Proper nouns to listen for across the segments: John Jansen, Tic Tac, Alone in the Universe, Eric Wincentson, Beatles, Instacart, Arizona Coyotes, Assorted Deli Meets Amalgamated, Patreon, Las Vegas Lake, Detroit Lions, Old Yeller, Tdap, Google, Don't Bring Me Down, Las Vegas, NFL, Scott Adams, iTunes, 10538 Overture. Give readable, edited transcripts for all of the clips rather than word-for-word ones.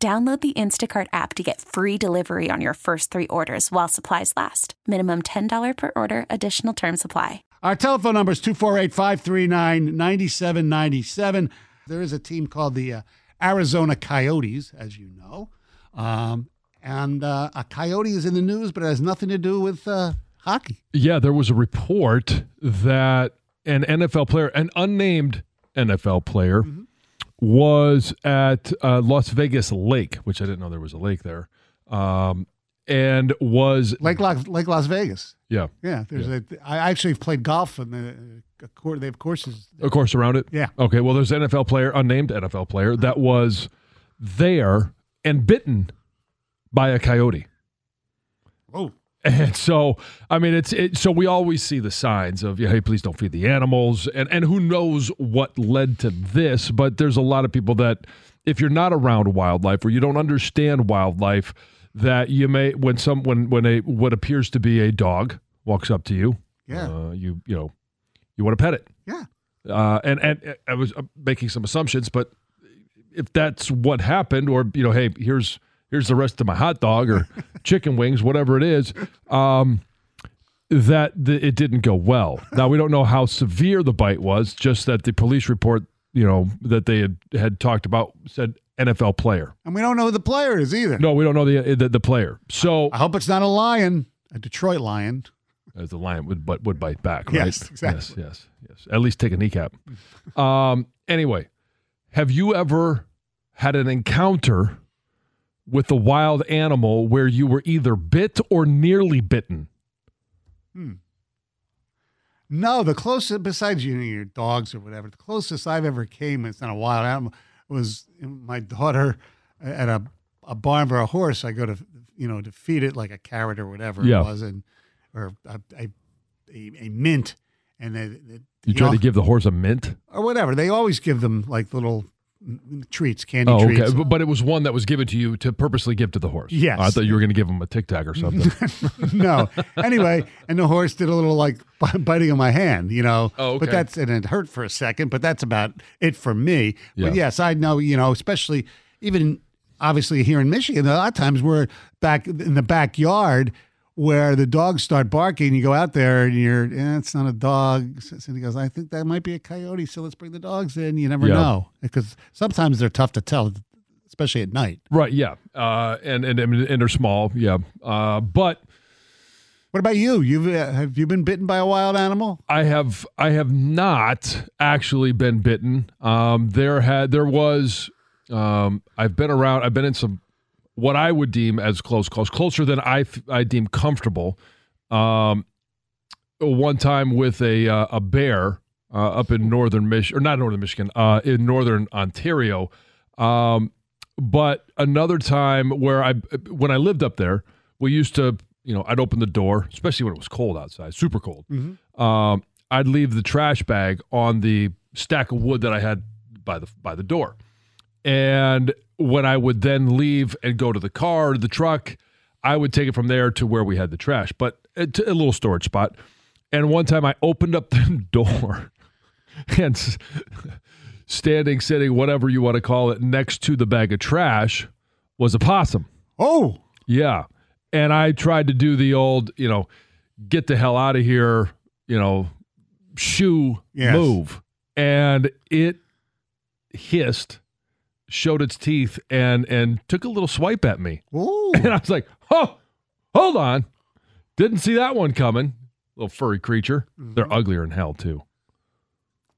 Download the Instacart app to get free delivery on your first three orders while supplies last. Minimum $10 per order. Additional terms apply. Our telephone number is 248-539-9797. There is a team called the Arizona Coyotes, as you know. And a coyote is in the news, but it has nothing to do with hockey. Yeah, there was a report that an NFL player, an unnamed NFL player, was at Las Vegas Lake, which I didn't know there was a lake there, and was Lake Las Vegas. Yeah, yeah. I actually played golf, and they have courses. A course around it. Yeah. Okay. Well, there's an NFL player, unnamed NFL player, that was there and bitten by a coyote. Oh. And so, I mean, so we always see the signs of, hey, please don't feed the animals. And who knows what led to this, but there's a lot of people that if you're not around wildlife or you don't understand wildlife, that you may, when what appears to be a dog walks up to you, you want to pet it. Yeah. And I was making some assumptions, but if that's what happened, or, hey, here's the rest of my hot dog or chicken wings, whatever it is, it didn't go well. Now, we don't know how severe the bite was, just that the police report, that they had talked about said NFL player. And we don't know who the player is either. No, we don't know the player. So I hope it's not a lion, a Detroit lion. As the lion would bite back, right? Yes, exactly. Yes. At least take a kneecap. Anyway, have you ever had an encounter with a wild animal where you were either bit or nearly bitten? No, the closest, besides your dogs or whatever, the closest I've ever came, it's not a wild animal, was my daughter at a barn for a horse. I go to, to feed it like a carrot or whatever it was, or a mint. And you try to give the horse a mint? Or whatever. They always give them like little treats, candy treats. Oh, okay. But it was one that was given to you to purposely give to the horse. Yes. I thought you were going to give him a Tic Tac or something. No. Anyway, and the horse did a little like biting on my hand, Oh, okay. But and it hurt for a second, but that's about it for me. Yeah. But yes, I know, especially even obviously here in Michigan, a lot of times we're back in the backyard where the dogs start barking, you go out there and it's not a dog. So he goes, I think that might be a coyote, so let's bring the dogs in. You never know, because sometimes they're tough to tell, especially at night. Right, yeah, and they're small, yeah. But what about you? Have you been bitten by a wild animal? I have not actually been bitten. I've been around. I've been in some, what I would deem as close, closer than I deem comfortable. One time with a bear up in in northern Ontario. But another time when I lived up there, we used to, I'd open the door, especially when it was cold outside, super cold. Mm-hmm. I'd leave the trash bag on the stack of wood that I had by the door. And when I would then leave and go to the car or the truck, I would take it from there to where we had the trash, but to a little storage spot. And one time I opened up the door and sitting, whatever you want to call it, next to the bag of trash was a possum. Oh. Yeah. And I tried to do the old, get the hell out of here, shoo, move. And it hissed, showed its teeth, and took a little swipe at me. Ooh. And I was like, oh, hold on. Didn't see that one coming. Little furry creature. Mm-hmm. They're uglier than hell, too.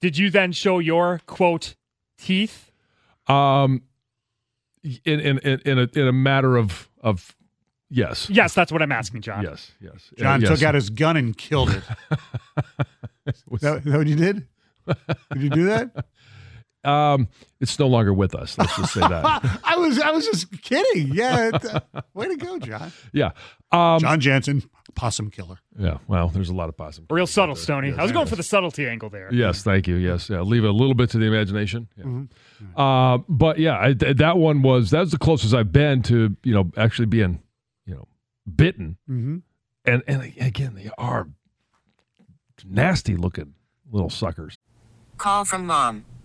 Did you then show your, quote, teeth? In a matter of yes. Yes, that's what I'm asking, John. Yes. John took out his gun and killed it. Is that what you did? Did you do that? It's no longer with us. Let's just say that. I was just kidding. Yeah. Way to go, John. Yeah. John Jansen, possum killer. Yeah. Well, there's a lot of possum. Real subtle, Stoney. Yes, I was going for the subtlety angle there. Yes. Thank you. Yes. Yeah, leave a little bit to the imagination. Yeah. Mm-hmm. But yeah, that was the closest I've been to, actually being, bitten. Mm-hmm. And again, they are nasty looking little suckers. Call from mom.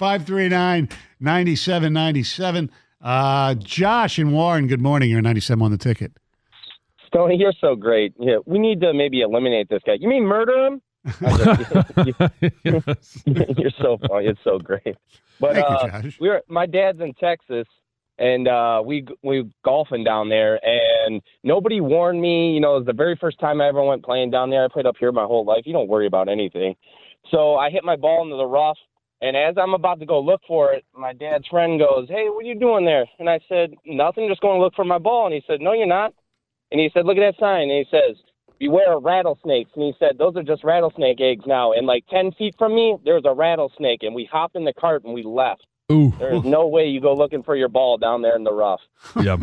248-539-9797. Josh and Warren, good morning. You're 97 on the ticket. Stoney, you're so great. Yeah, we need to maybe eliminate this guy. You mean murder him? You're so funny. It's so great. But thank you, Josh. My dad's in Texas. And we golfing down there, and nobody warned me. It was the very first time I ever went playing down there. I played up here my whole life. You don't worry about anything. So I hit my ball into the rough, and as I'm about to go look for it, my dad's friend goes, "Hey, what are you doing there?" And I said, "Nothing, just going to look for my ball." And he said, "No, you're not." And he said, "Look at that sign." And he says, "Beware of rattlesnakes." And he said, "Those are just rattlesnake eggs now." And like 10 feet from me, there's a rattlesnake, and we hopped in the cart and we left. Ooh. There's no way you go looking for your ball down there in the rough. Yeah,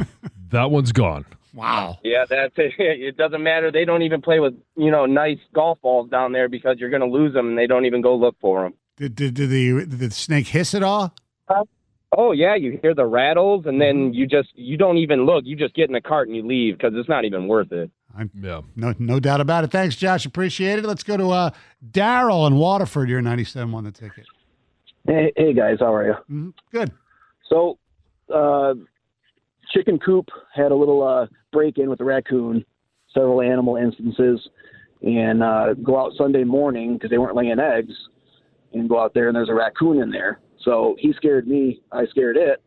that one's gone. Wow. Yeah, that's it. It doesn't matter. They don't even play with nice golf balls down there because you're going to lose them, and they don't even go look for them. Did the snake hiss at all? Oh yeah, you hear the rattles, and then you don't even look. You just get in the cart and you leave because it's not even worth it. No doubt about it. Thanks, Josh. Appreciate it. Let's go to Daryl in Waterford. You're 97 on the ticket. Hey guys, how are you? Mm-hmm. Good. So, chicken coop had a little break-in with a raccoon, several animal instances, and go out Sunday morning because they weren't laying eggs, and go out there and there's a raccoon in there. So he scared me, I scared it,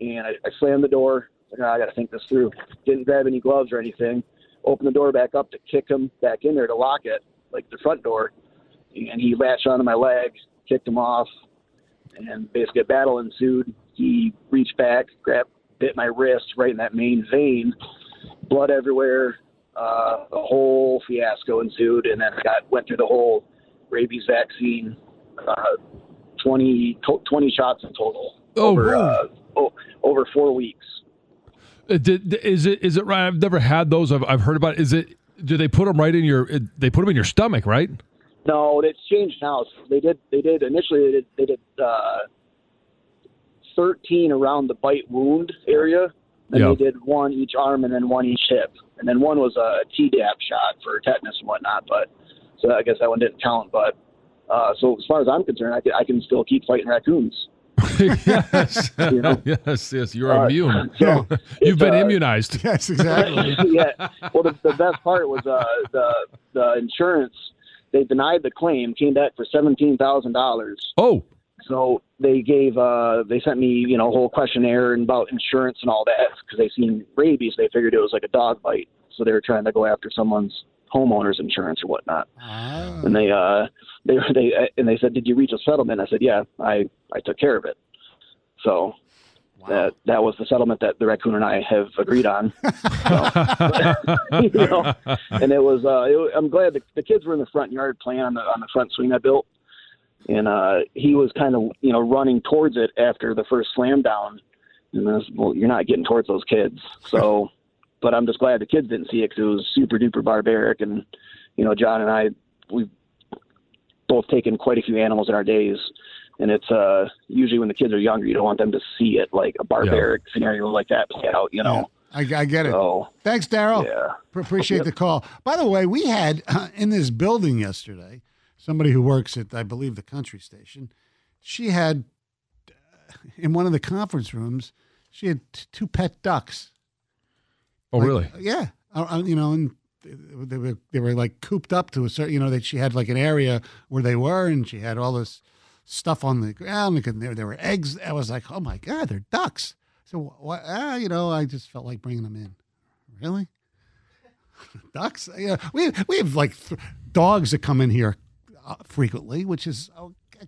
and I slammed the door. I got to think this through. Didn't grab any gloves or anything. Opened the door back up to kick him back in there to lock it, like the front door, and he latched onto my leg, kicked him off. And basically a battle ensued. He reached back, bit my wrist right in that main vein. Blood everywhere. The whole fiasco ensued. And then went through the whole rabies vaccine. 20 shots in total over 4 weeks. Is it right? I've never had those. I've heard about it. Do they put them in your stomach, right? No, it's changed now. They did initially. They did 13 around the bite wound area, and They did one each arm, and then one each hip, and then one was a Tdap shot for tetanus and whatnot. But so I guess that one didn't count. But so as far as I'm concerned, I can still keep fighting raccoons. Yes. Yes. You're immune. So you've been immunized. Yes, exactly. Yeah. Well, the best part was the insurance. They denied the claim, came back for $17,000. Oh. So they sent me, a whole questionnaire and about insurance and all that because they seen rabies. They figured it was like a dog bite. So they were trying to go after someone's homeowner's insurance or whatnot. Oh. And they said, "Did you reach a settlement?" I said, "Yeah, I took care of it." So wow. That was the settlement that the raccoon and I have agreed on. So, and it was I'm glad the kids were in the front yard playing on the front swing I built, and he was kind of running towards it after the first slam down, and I was, well, you're not getting towards those kids. So, but I'm just glad the kids didn't see it because it was super duper barbaric, and John and I we've both taken quite a few animals in our days. And it's usually when the kids are younger, you don't want them to see it like a barbaric scenario like that play out, Yeah, I get it. So, thanks, Daryl. Yeah. Appreciate the call. By the way, we had in this building yesterday, somebody who works at, I believe, the country station, she had, in one of the conference rooms, she had 2 pet ducks. Oh, really? Yeah. And they were like cooped up to a certain, that she had like an area where they were, and she had all this stuff on the ground. And there were eggs. I was like, oh, my God, they're ducks. So, you know, I just felt like bringing them in. Really? Ducks? You know, we have, like, dogs that come in here frequently, which is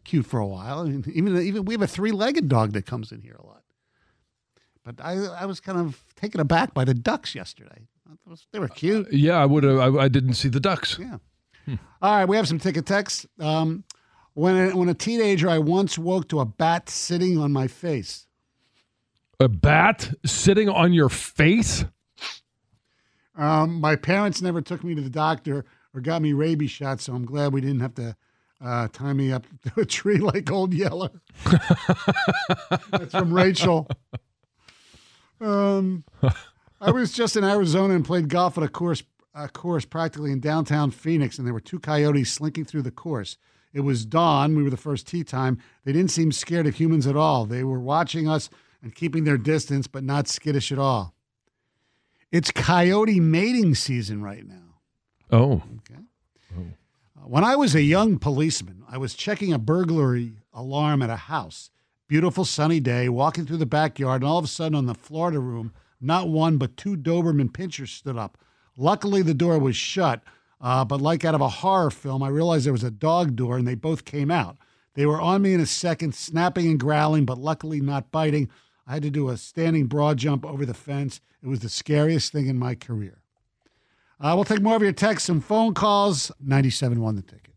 cute for a while. I mean, even we have a three-legged dog that comes in here a lot. But I was kind of taken aback by the ducks yesterday. They were cute. Yeah, I would have. I didn't see the ducks. Yeah. All right, we have some ticket texts. When a teenager, I once woke to a bat sitting on my face. A bat sitting on your face? My parents never took me to the doctor or got me rabies shots, so I'm glad we didn't have to tie me up to a tree like Old Yeller. That's from Rachel. I was just in Arizona and played golf at a course practically in downtown Phoenix, and there were two coyotes slinking through the course. It was dawn. We were the first tee time. They didn't seem scared of humans at all. They were watching us and keeping their distance, but not skittish at all. It's coyote mating season right now. Oh. Okay. Oh. When I was a young policeman, I was checking a burglary alarm at a house. Beautiful sunny day, walking through the backyard, and all of a sudden on the Florida room, not one but two Doberman pinschers stood up. Luckily, the door was shut, but like out of a horror film, I realized there was a dog door, and they both came out. They were on me in a second, snapping and growling, but luckily not biting. I had to do a standing broad jump over the fence. It was the scariest thing in my career. We'll take more of your texts and phone calls. 97.1 The Ticket.